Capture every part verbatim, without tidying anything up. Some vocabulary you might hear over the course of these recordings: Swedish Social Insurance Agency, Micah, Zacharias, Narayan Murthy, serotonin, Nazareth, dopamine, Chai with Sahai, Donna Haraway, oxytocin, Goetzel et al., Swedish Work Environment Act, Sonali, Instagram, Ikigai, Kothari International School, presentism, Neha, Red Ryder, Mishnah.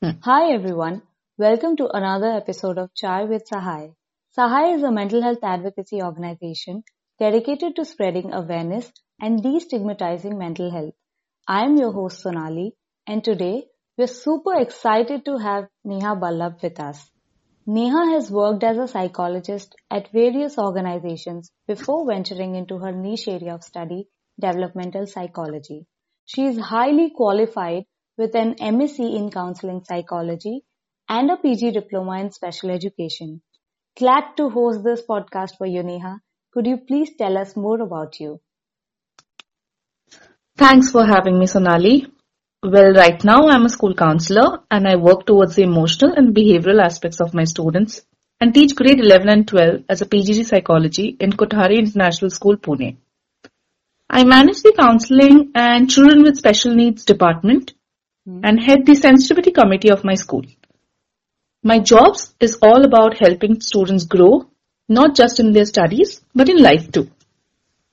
Hi everyone, welcome to another episode of Chai with Sahai. Sahai is a mental health advocacy organization dedicated to spreading awareness and destigmatizing mental health. I am your host Sonali, and today we are super excited to have Neha Ballab with us. Neha has worked as a psychologist at various organizations before venturing into her niche area of study, developmental psychology. She is highly qualified with an M Sc in Counseling Psychology and a P G Diploma in Special Education. Glad to host this podcast for you, Neha. Could you please tell us more about you? Thanks for having me, Sonali. Well, right now I'm a school counselor and I work towards the emotional and behavioral aspects of my students and teach grade eleven and twelve as a P G D Psychology in Kothari International School, Pune. I manage the Counseling and Children with Special Needs Department and head the sensitivity committee of my school. My jobs is all about helping students grow, not just in their studies, but in life too.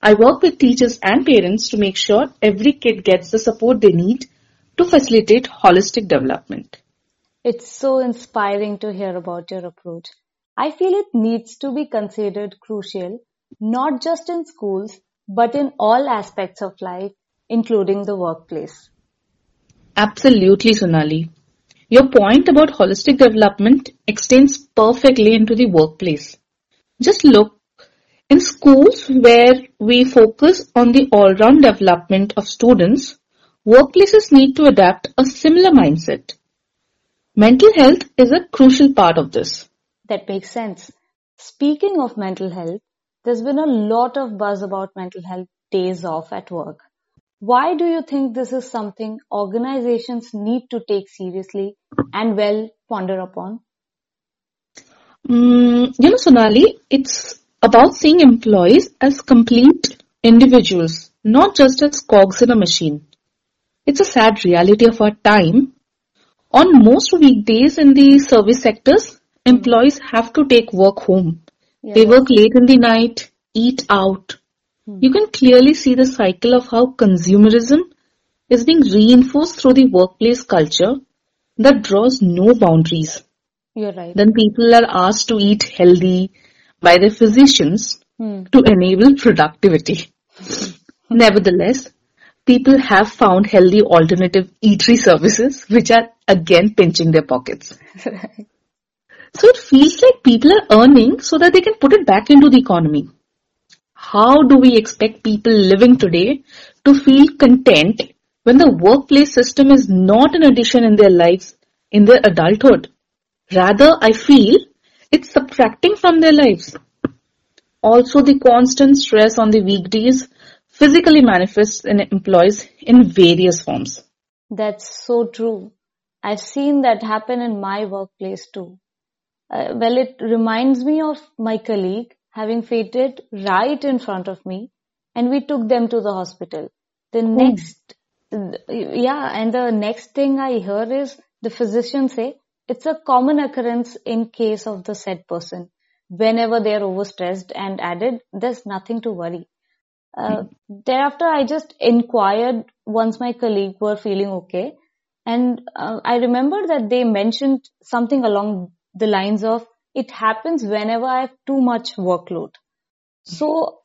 I work with teachers and parents to make sure every kid gets the support they need to facilitate holistic development. It's so inspiring to hear about your approach. I feel it needs to be considered crucial, not just in schools, but in all aspects of life, including the workplace. Absolutely, Sonali. Your point about holistic development extends perfectly into the workplace. Just look, in schools where we focus on the all-round development of students, workplaces need to adapt a similar mindset. Mental health is a crucial part of this. That makes sense. Speaking of mental health, there's been a lot of buzz about mental health days off at work. Why do you think this is something organizations need to take seriously and well ponder upon? Mm, you know, Sonali, it's about seeing employees as complete individuals, not just as cogs in a machine. It's a sad reality of our time. On most weekdays in the service sectors, employees have to take work home. Yeah. They work late in the night, eat out. You can clearly see the cycle of how consumerism is being reinforced through the workplace culture that draws no boundaries. You're right. Then people are asked to eat healthy by their physicians hmm. to enable productivity. Nevertheless, people have found healthy alternative eatery services which are again pinching their pockets. So it feels like people are earning so that they can put it back into the economy. How do we expect people living today to feel content when the workplace system is not an addition in their lives in their adulthood? Rather, I feel it's subtracting from their lives. Also, the constant stress on the weekdays physically manifests in employees in various forms. That's so true. I've seen that happen in my workplace too. Uh, well, it reminds me of my colleague having fainted right in front of me, and we took them to the hospital. The oh. next, yeah, and the next thing I heard is the physician say, it's a common occurrence in case of the said person, whenever they are overstressed, and added, there's nothing to worry. Uh, hmm. Thereafter, I just inquired once my colleague were feeling okay, and uh, I remember that they mentioned something along the lines of, it happens whenever I have too much workload. So,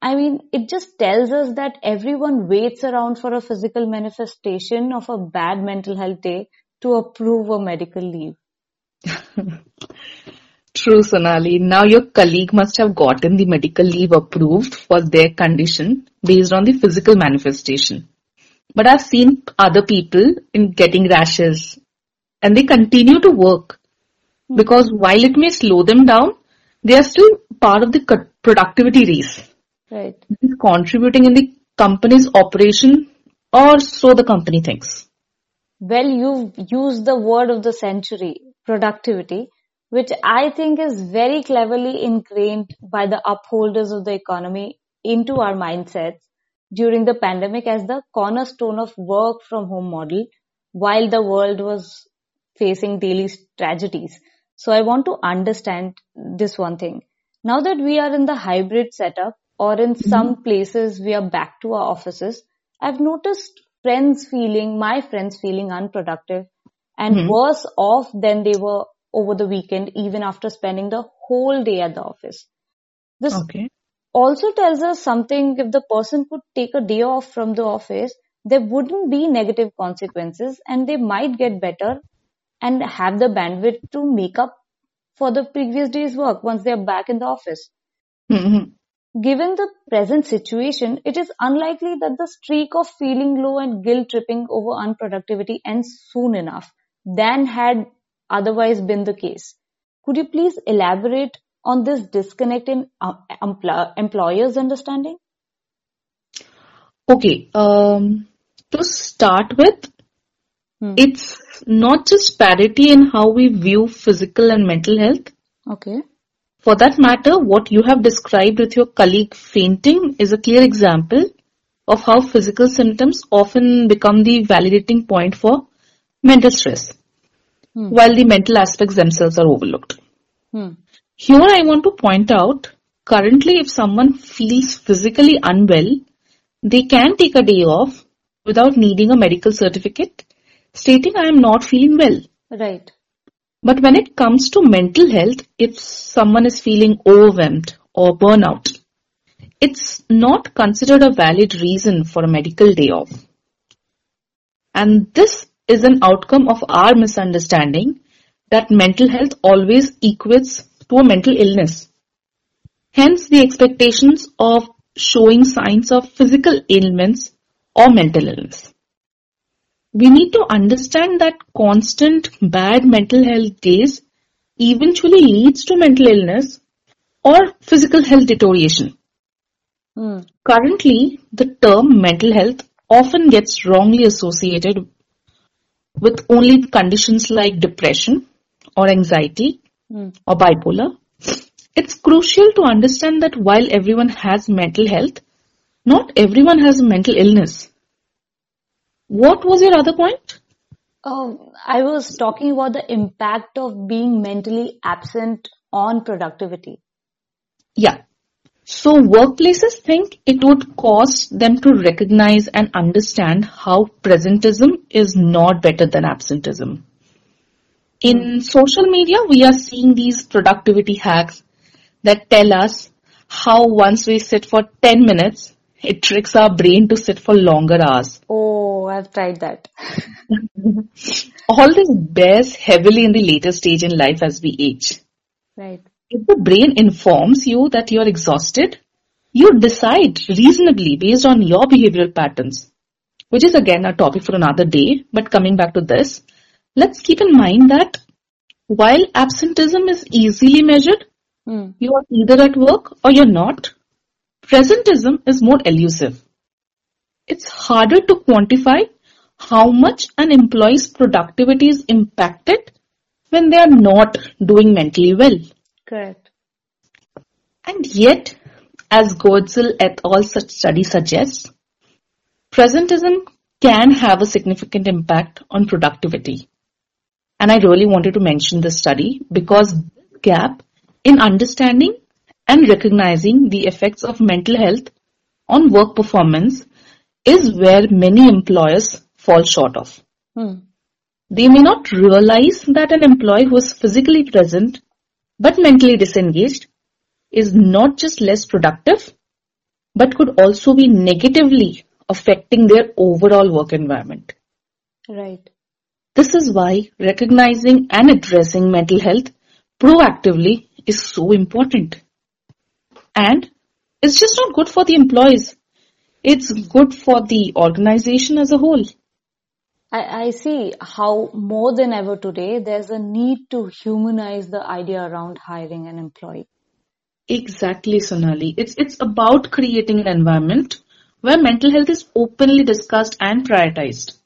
I mean, it just tells us that everyone waits around for a physical manifestation of a bad mental health day to approve a medical leave. True, Sonali. Now your colleague must have gotten the medical leave approved for their condition based on the physical manifestation. But I've seen other people in getting rashes and they continue to work. Because while it may slow them down, they are still part of the productivity race. Right. Contributing in the company's operation, or so the company thinks. Well, you've used the word of the century, productivity, which I think is very cleverly ingrained by the upholders of the economy into our mindsets during the pandemic as the cornerstone of work from home model while the world was facing daily tragedies. So I want to understand this one thing. Now that we are in the hybrid setup, or in mm-hmm. some places we are back to our offices, I've noticed friends feeling, my friends feeling unproductive and mm-hmm. worse off than they were over the weekend, even after spending the whole day at the office. This okay. also tells us something. If the person could take a day off from the office, there wouldn't be negative consequences and they might get better and have the bandwidth to make up for the previous day's work once they are back in the office. Mm-hmm. Given the present situation, it is unlikely that the streak of feeling low and guilt tripping over unproductivity ends soon enough than had otherwise been the case. Could you please elaborate on this disconnect in uh, empl- employers' understanding? Okay. Um, to start with, hmm. it's not just parity in how we view physical and mental health. Okay. For that matter, what you have described with your colleague fainting is a clear example of how physical symptoms often become the validating point for mental stress, hmm. while the mental aspects themselves are overlooked. Hmm. Here I want to point out, currently if someone feels physically unwell, they can take a day off without needing a medical certificate stating I am not feeling well. Right. But when it comes to mental health, if someone is feeling overwhelmed or burnout, it's not considered a valid reason for a medical day off. And this is an outcome of our misunderstanding that mental health always equates to a mental illness. Hence, the expectations of showing signs of physical ailments or mental illness. We need to understand that constant bad mental health days eventually leads to mental illness or physical health deterioration. Mm. Currently, the term mental health often gets wrongly associated with only conditions like depression or anxiety mm. or bipolar. It's crucial to understand that while everyone has mental health, not everyone has mental illness. What was your other point? Oh, I was talking about the impact of being mentally absent on productivity. Yeah. So workplaces think it would cost them to recognize and understand how presentism is not better than absentism. In social media, we are seeing these productivity hacks that tell us how once we sit for ten minutes, it tricks our brain to sit for longer hours. Oh, I've tried that. All this bears heavily in the later stage in life as we age. Right. If the brain informs you that you're exhausted, you decide reasonably based on your behavioral patterns, which is again a topic for another day. But coming back to this, let's keep in mind that while absenteeism is easily measured, mm. you are either at work or you're not. Presentism is more elusive. It's harder to quantify how much an employee's productivity is impacted when they are not doing mentally well. Correct. And yet, as Goetzel et al. Such study suggests, presentism can have a significant impact on productivity. And I really wanted to mention this study because this gap in understanding and recognizing the effects of mental health on work performance is where many employers fall short of. Hmm. They may not realize that an employee who is physically present but mentally disengaged is not just less productive, but could also be negatively affecting their overall work environment. Right. This is why recognizing and addressing mental health proactively is so important. And it's just not good for the employees. It's good for the organization as a whole. I, I see how more than ever today, there's a need to humanize the idea around hiring an employee. Exactly, Sonali. It's, it's about creating an environment where mental health is openly discussed and prioritized.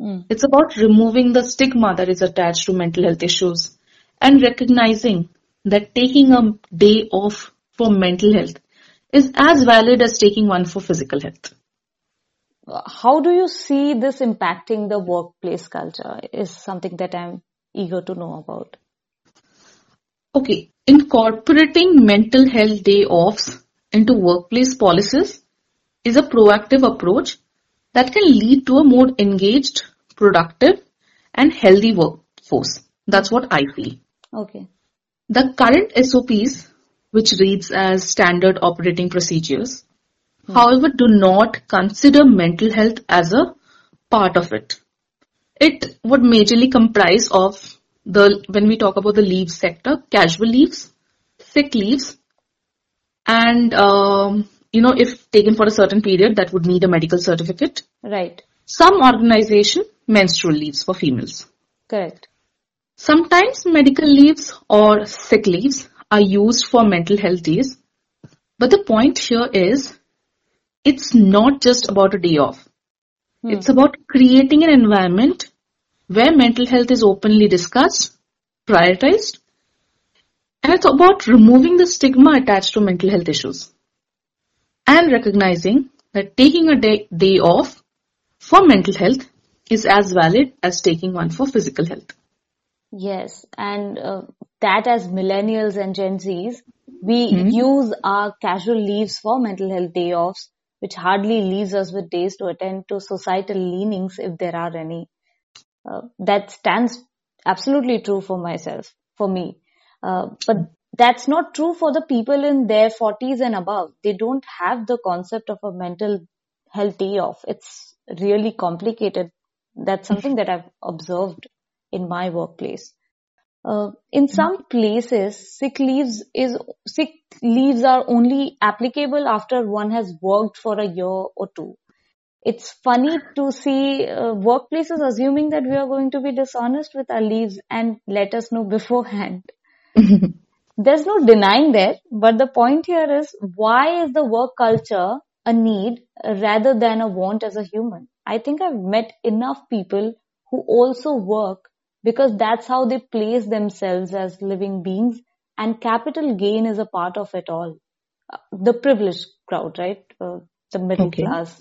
Mm. It's about removing the stigma that is attached to mental health issues and recognizing that taking a day off for mental health is as valid as taking one for physical health. How do you see this impacting the workplace culture is something that I'm eager to know about. Okay, incorporating mental health day offs into workplace policies is a proactive approach that can lead to a more engaged, productive and healthy work force. That's what I feel. Okay. The current S O Ps, which reads as standard operating procedures, hmm. however, do not consider mental health as a part of it. It would majorly comprise of the, when we talk about the leave sector, casual leaves, sick leaves, and, um, you know, if taken for a certain period, that would need a medical certificate. Right. Some organization, menstrual leaves for females. Correct. Sometimes medical leaves or sick leaves are used for mental health days. But the point here is, it's not just about a day off. Hmm. It's about creating an environment where mental health is openly discussed, prioritized, and it's about removing the stigma attached to mental health issues and recognizing that taking a day, day off for mental health is as valid as taking one for physical health. Yes, and uh, that as millennials and Gen Zs, we mm-hmm. use our casual leaves for mental health day offs, which hardly leaves us with days to attend to societal leanings if there are any. Uh, that stands absolutely true for myself, for me. Uh, but that's not true for the people in their forties and above. They don't have the concept of a mental health day off. It's really complicated. That's something that I've observed in my workplace. Uh, in some places, sick leaves is sick leaves are only applicable after one has worked for a year or two. It's funny to see uh, workplaces assuming that we are going to be dishonest with our leaves and let us know beforehand. There's no denying that, but the point here is, why is the work culture a need rather than a want as a human? I think I've met enough people who also work because that's how they place themselves as living beings, and capital gain is a part of it all. The privileged crowd, right? Uh, the middle okay. class,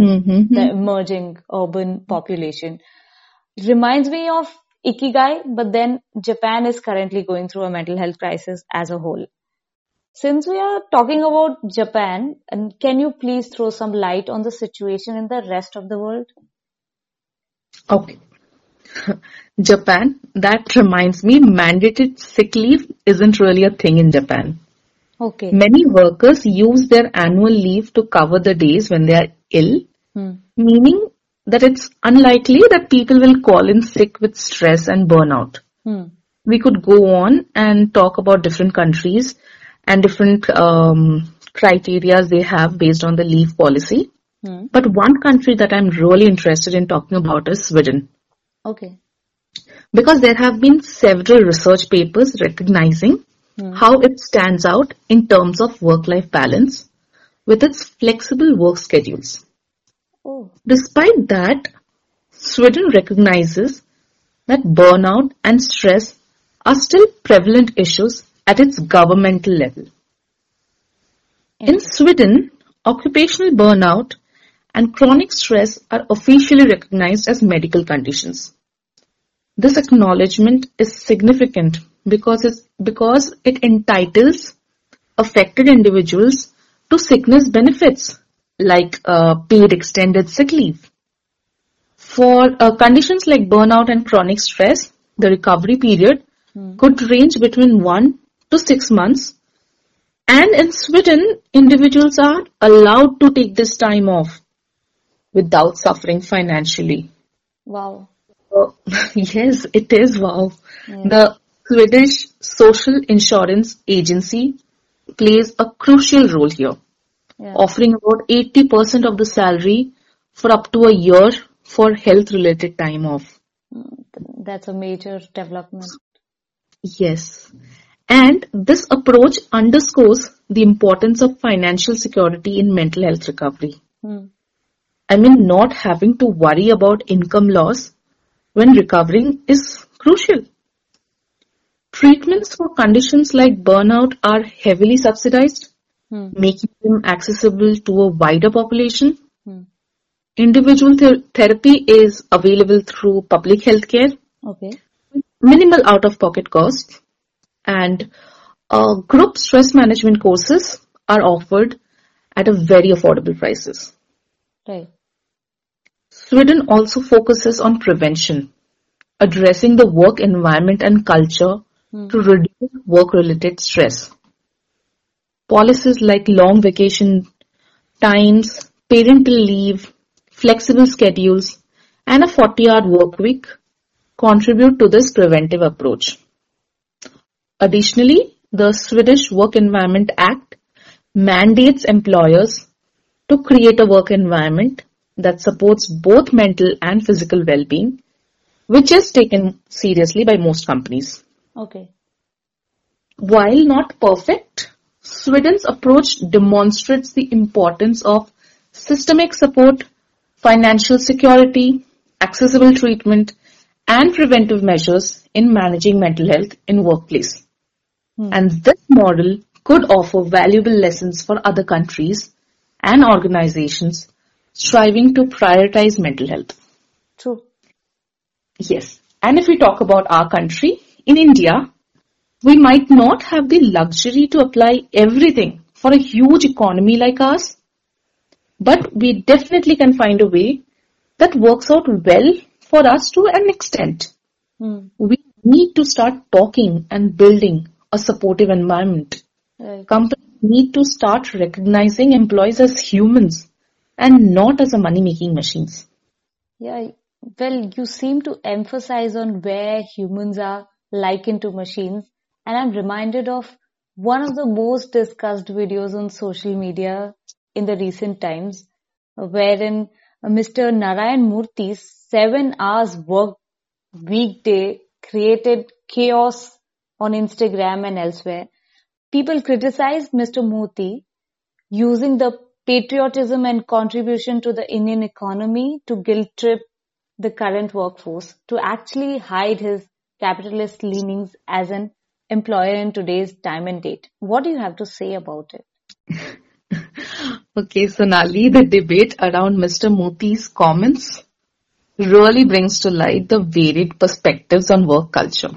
mm-hmm. the emerging urban population. It reminds me of Ikigai, but then Japan is currently going through a mental health crisis as a whole. Since we are talking about Japan, can you please throw some light on the situation in the rest of the world? Okay. Japan, that reminds me, mandated sick leave isn't really a thing in Japan. Okay. Many workers use their annual leave to cover the days when they are ill, hmm. meaning that it's unlikely that people will call in sick with stress and burnout. Hmm. We could go on and talk about different countries and different um, criteria they have based on the leave policy. Hmm. But one country that I'm really interested in talking about is Sweden. Okay. Because there have been several research papers recognizing hmm. how it stands out in terms of work-life balance with its flexible work schedules. Oh. Despite that, Sweden recognizes that burnout and stress are still prevalent issues at its governmental level. Okay. In Sweden, occupational burnout and chronic stress are officially recognized as medical conditions. This acknowledgement is significant because, it's, because it entitles affected individuals to sickness benefits like uh, paid extended sick leave. For uh, conditions like burnout and chronic stress, the recovery period hmm. could range between one to six months. And in Sweden, individuals are allowed to take this time off without suffering financially. Wow. Uh, yes, it is wow. Yeah. The Swedish Social Insurance Agency plays a crucial role here, yeah. offering about eighty percent of the salary for up to a year for health-related time off. That's a major development. Yes. And this approach underscores the importance of financial security in mental health recovery. Hmm. I mean, not having to worry about income loss when recovering is crucial. Treatments for conditions like burnout are heavily subsidized, hmm. making them accessible to a wider population. Hmm. Individual ther- therapy is available through public health care, okay. minimal out-of-pocket costs, and uh, group stress management courses are offered at a very affordable prices. Right. Sweden also focuses on prevention, addressing the work environment and culture mm. to reduce work-related stress. Policies like long vacation times, parental leave, flexible schedules, and a forty-hour work week contribute to this preventive approach. Additionally, the Swedish Work Environment Act mandates employers to create a work environment that supports both mental and physical well-being, which is taken seriously by most companies. Okay. While not perfect, Sweden's approach demonstrates the importance of systemic support, financial security, accessible treatment, and preventive measures in managing mental health in workplace. Hmm. And this model could offer valuable lessons for other countries and organizations striving to prioritize mental health. True. Yes. And if we talk about our country, in India, we might not have the luxury to apply everything for a huge economy like ours, but we definitely can find a way that works out well for us to an extent. Mm. We need to start talking and building a supportive environment. Right. Companies need to start recognizing employees as humans and not as a money-making machines. Yeah, well, you seem to emphasize on where humans are likened to machines. And I'm reminded of one of the most discussed videos on social media in the recent times, wherein Mister Narayan Murthy's seven hours work weekday created chaos on Instagram and elsewhere. People criticized Mister Murthy using the patriotism and contribution to the Indian economy to guilt trip the current workforce to actually hide his capitalist leanings as an employer in today's time and date. What do you have to say about it? Okay, Sonali, the debate around Mister Murthy's comments really brings to light the varied perspectives on work culture.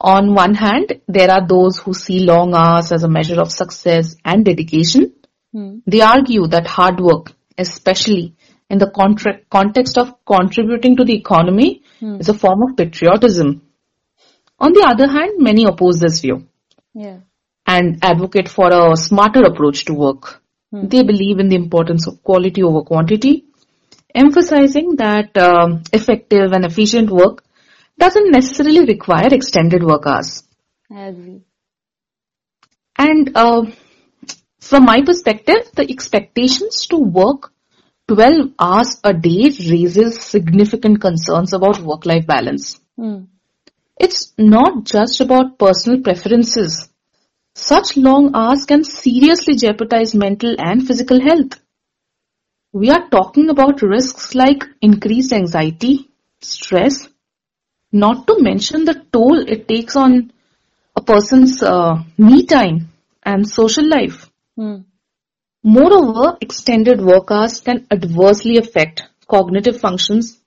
On one hand, there are those who see long hours as a measure of success and dedication. Hmm. They argue that hard work, especially in the contra- context of contributing to the economy, hmm. is a form of patriotism. On the other hand, many oppose this view yeah. and advocate for a smarter approach to work. Hmm. They believe in the importance of quality over quantity, emphasizing that uh, effective and efficient work doesn't necessarily require extended work hours. I agree. And uh, from my perspective, the expectations to work twelve hours a day raises significant concerns about work-life balance. Hmm. It's not just about personal preferences. Such long hours can seriously jeopardize mental and physical health. We are talking about risks like increased anxiety, stress, not to mention the toll it takes on a person's uh, me time and social life. Hmm. Moreover, extended work hours can adversely affect cognitive functions,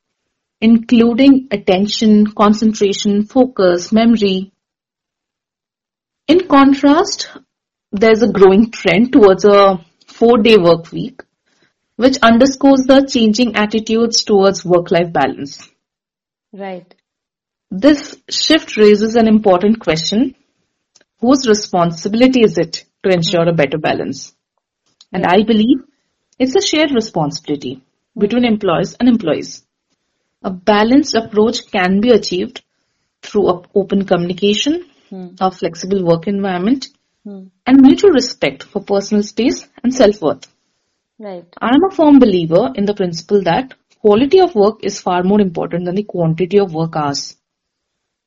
including attention, concentration, focus, memory. In contrast, there's a growing trend towards a four-day work week, which underscores the changing attitudes towards work-life balance. Right. This shift raises an important question. Whose responsibility is it to ensure a better balance? And I believe it's a shared responsibility between employers and employees. A balanced approach can be achieved through open communication, hmm. a flexible work environment, hmm. and mutual respect for personal space and self-worth. Right. I am a firm believer in the principle that quality of work is far more important than the quantity of work hours.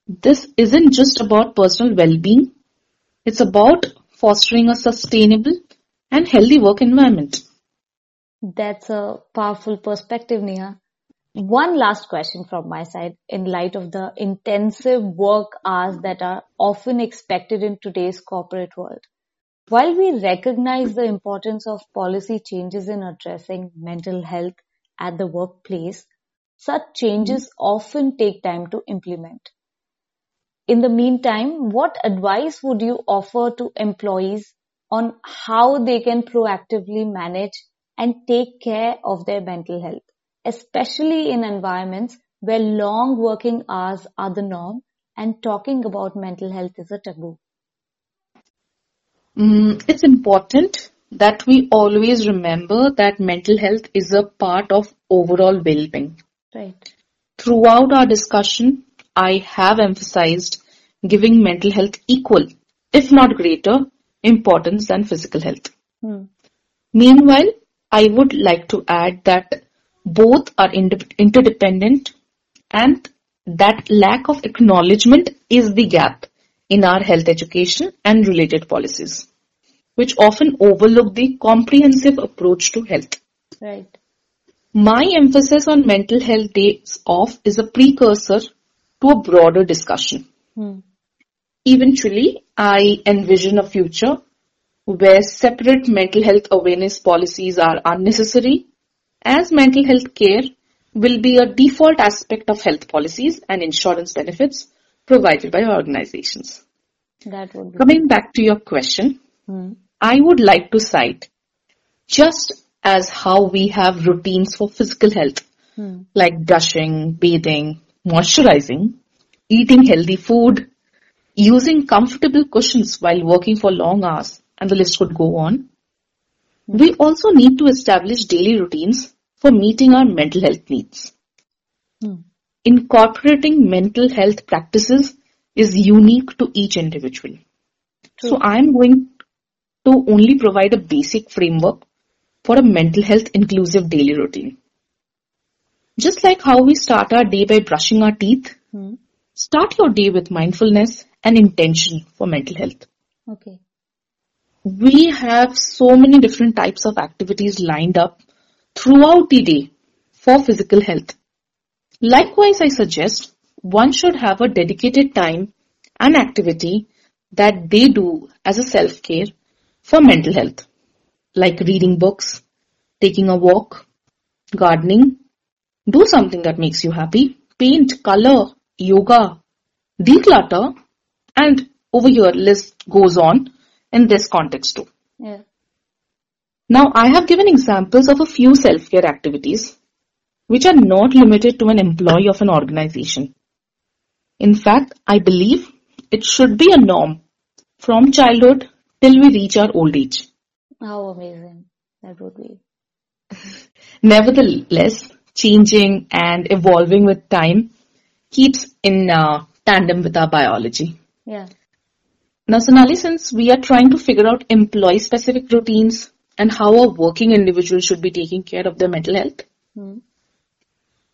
This isn't just about personal well-being. It's about fostering a sustainable and healthy work environment. That's a powerful perspective, Neha. One last question from my side in light of the intensive work hours that are often expected in today's corporate world. While we recognize the importance of policy changes in addressing mental health at the workplace, such changes often take time to implement. In the meantime, what advice would you offer to employees on how they can proactively manage and take care of their mental health, especially in environments where long working hours are the norm and talking about mental health is a taboo? Mm, it's important that we always remember that mental health is a part of overall well-being. Right. Throughout our discussion, I have emphasized giving mental health equal, if not greater, importance than physical health. Hmm. Meanwhile, I would like to add that both are interdependent and that lack of acknowledgement is the gap in our health education and related policies, which often overlook the comprehensive approach to health. Right. My emphasis on mental health days off is a precursor to a broader discussion. Hmm. Eventually, I envision a future where separate mental health awareness policies are unnecessary, as mental health care will be a default aspect of health policies and insurance benefits provided by organizations. That would be Coming back to your question, hmm. I would like to cite, just as how we have routines for physical health, hmm. like brushing, bathing, moisturizing, eating healthy food, using comfortable cushions while working for long hours, and the list could go on. Hmm. We also need to establish daily routines for meeting our mental health needs. Hmm. Incorporating mental health practices is unique to each individual. True. So I am going to only provide a basic framework for a mental health inclusive daily routine. Just like how we start our day by brushing our teeth, hmm. start your day with mindfulness and intention for mental health. Okay. We have so many different types of activities lined up throughout the day for physical health. Likewise, I suggest one should have a dedicated time and activity that they do as a self-care for mental health, like reading books, taking a walk, gardening, do something that makes you happy, paint, color, yoga, declutter, and over here list goes on in this context too. Yeah. Now I have given examples of a few self-care activities which are not limited to an employee of an organization. In fact, I believe it should be a norm from childhood till we reach our old age. How amazing that would be. Nevertheless, changing and evolving with time keeps in uh, tandem with our biology. Yeah. Now, Sonali, since we are trying to figure out employee-specific routines and how a working individual should be taking care of their mental health, hmm.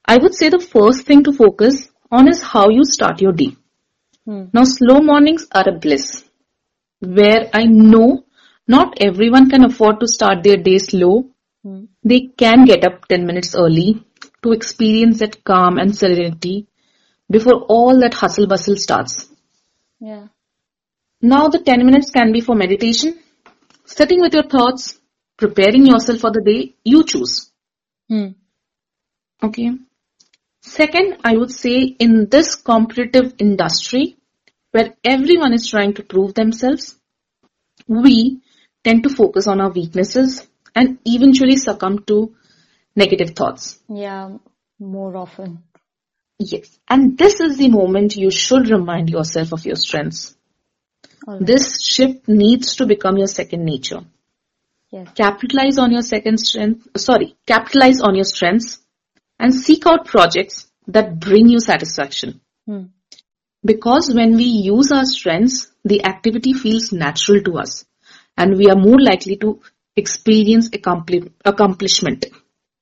I would say the first thing to focus on is how you start your day. Hmm. Now, slow mornings are a bliss, where I know not everyone can afford to start their day slow. Hmm. They can get up ten minutes early to experience that calm and serenity before all that hustle bustle starts. Yeah. Now the ten minutes can be for meditation, sitting with your thoughts, preparing yourself for the day you choose. Hmm. Okay. Second, I would say in this competitive industry where everyone is trying to prove themselves, we tend to focus on our weaknesses and eventually succumb to negative thoughts. Yeah, more often. Yes. And this is the moment you should remind yourself of your strengths. Right. This shift needs to become your second nature. Yes. Capitalize on your second strength, sorry, capitalize on your strengths and seek out projects that bring you satisfaction. Hmm. Because when we use our strengths, the activity feels natural to us and we are more likely to experience accompli- accomplishment.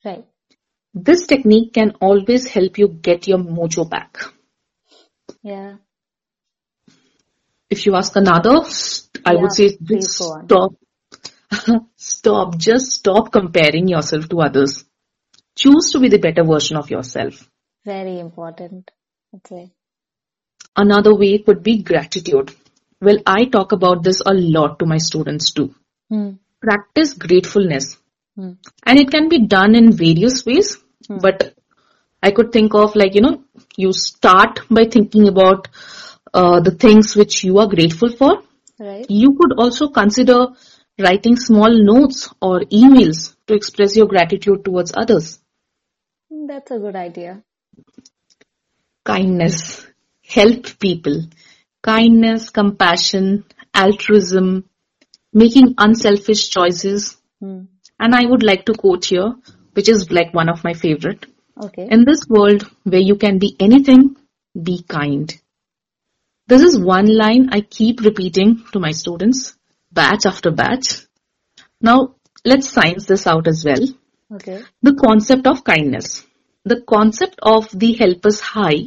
Right. This technique can always help you get your mojo back. Yeah. If you ask another, I yeah, would say just stop. Stop. Just stop comparing yourself to others. Choose to be the better version of yourself. Very important. Okay. Another way could be gratitude. Well, I talk about this a lot to my students too. Hmm. Practice gratefulness. Hmm. And it can be done in various ways, hmm. but I could think of like, you know, you start by thinking about uh, the things which you are grateful for. Right. You could also consider writing small notes or emails to express your gratitude towards others. That's a good idea. kindness, help people, kindness, compassion, altruism, making unselfish choices. Mm. And I would like to quote here, which is like one of my favorite. Okay. In this world where you can be anything, be kind. This is one line I keep repeating to my students, batch after batch. Now, let's science this out as well. Okay. The concept of kindness. The concept of the helper's high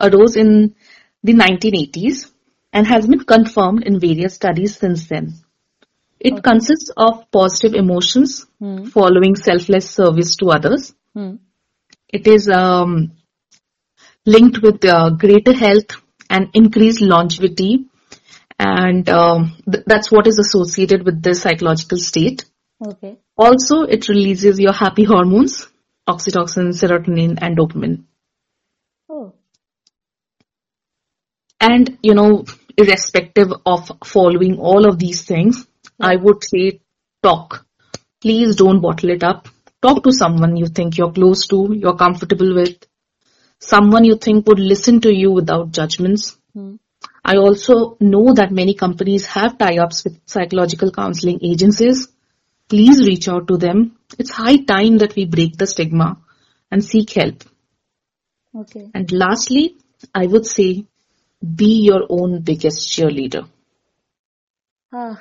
arose in the nineteen eighties and has been confirmed in various studies since then. It okay. consists of positive emotions hmm. following selfless service to others. Hmm. It is um, linked with uh, greater health and increased longevity. And um, th- that's what is associated with this psychological state. Okay. Also, it releases your happy hormones, oxytocin, serotonin, and dopamine. Oh. And, you know, irrespective of following all of these things, I would say talk. Please don't bottle it up. Talk to someone you think you're close to, you're comfortable with. Someone you think would listen to you without judgments. Mm. I also know that many companies have tie-ups with psychological counseling agencies. Please reach out to them. It's high time that we break the stigma and seek help. Okay. And lastly, I would say, be your own biggest cheerleader. Ah,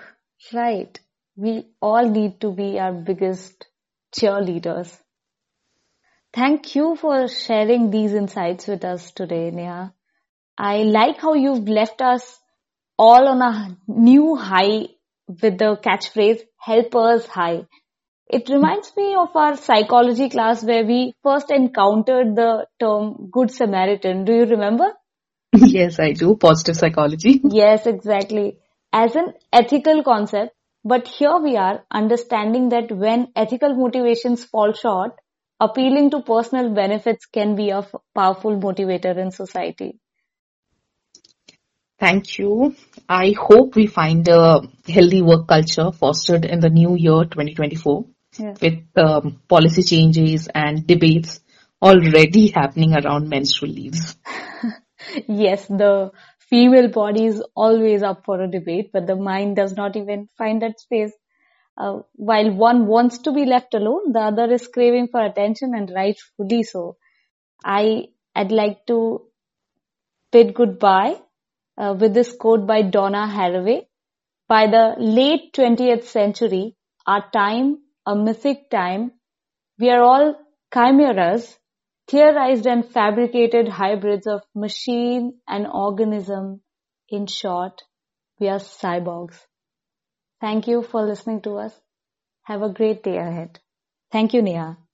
right. We all need to be our biggest cheerleaders. Thank you for sharing these insights with us today, Neha. I like how you've left us all on a new high with the catchphrase, help us high. It reminds me of our psychology class where we first encountered the term Good Samaritan. Do you remember? Yes, I do. Positive psychology. Yes, exactly. As an ethical concept. But here we are understanding that when ethical motivations fall short, appealing to personal benefits can be a f- powerful motivator in society. Thank you. I hope we find a healthy work culture fostered in the new year twenty twenty-four yeah. with um, policy changes and debates already happening around menstrual leaves. Yes, the female body is always up for a debate, but the mind does not even find that space. Uh, while one wants to be left alone, the other is craving for attention, and rightfully so. I, I'd like to bid goodbye uh, with this quote by Donna Haraway. By the late twentieth century, our time, a mythic time, we are all chimeras, theorized and fabricated hybrids of machine and organism. In short, we are cyborgs. Thank you for listening to us. Have a great day ahead. Thank you, Neha.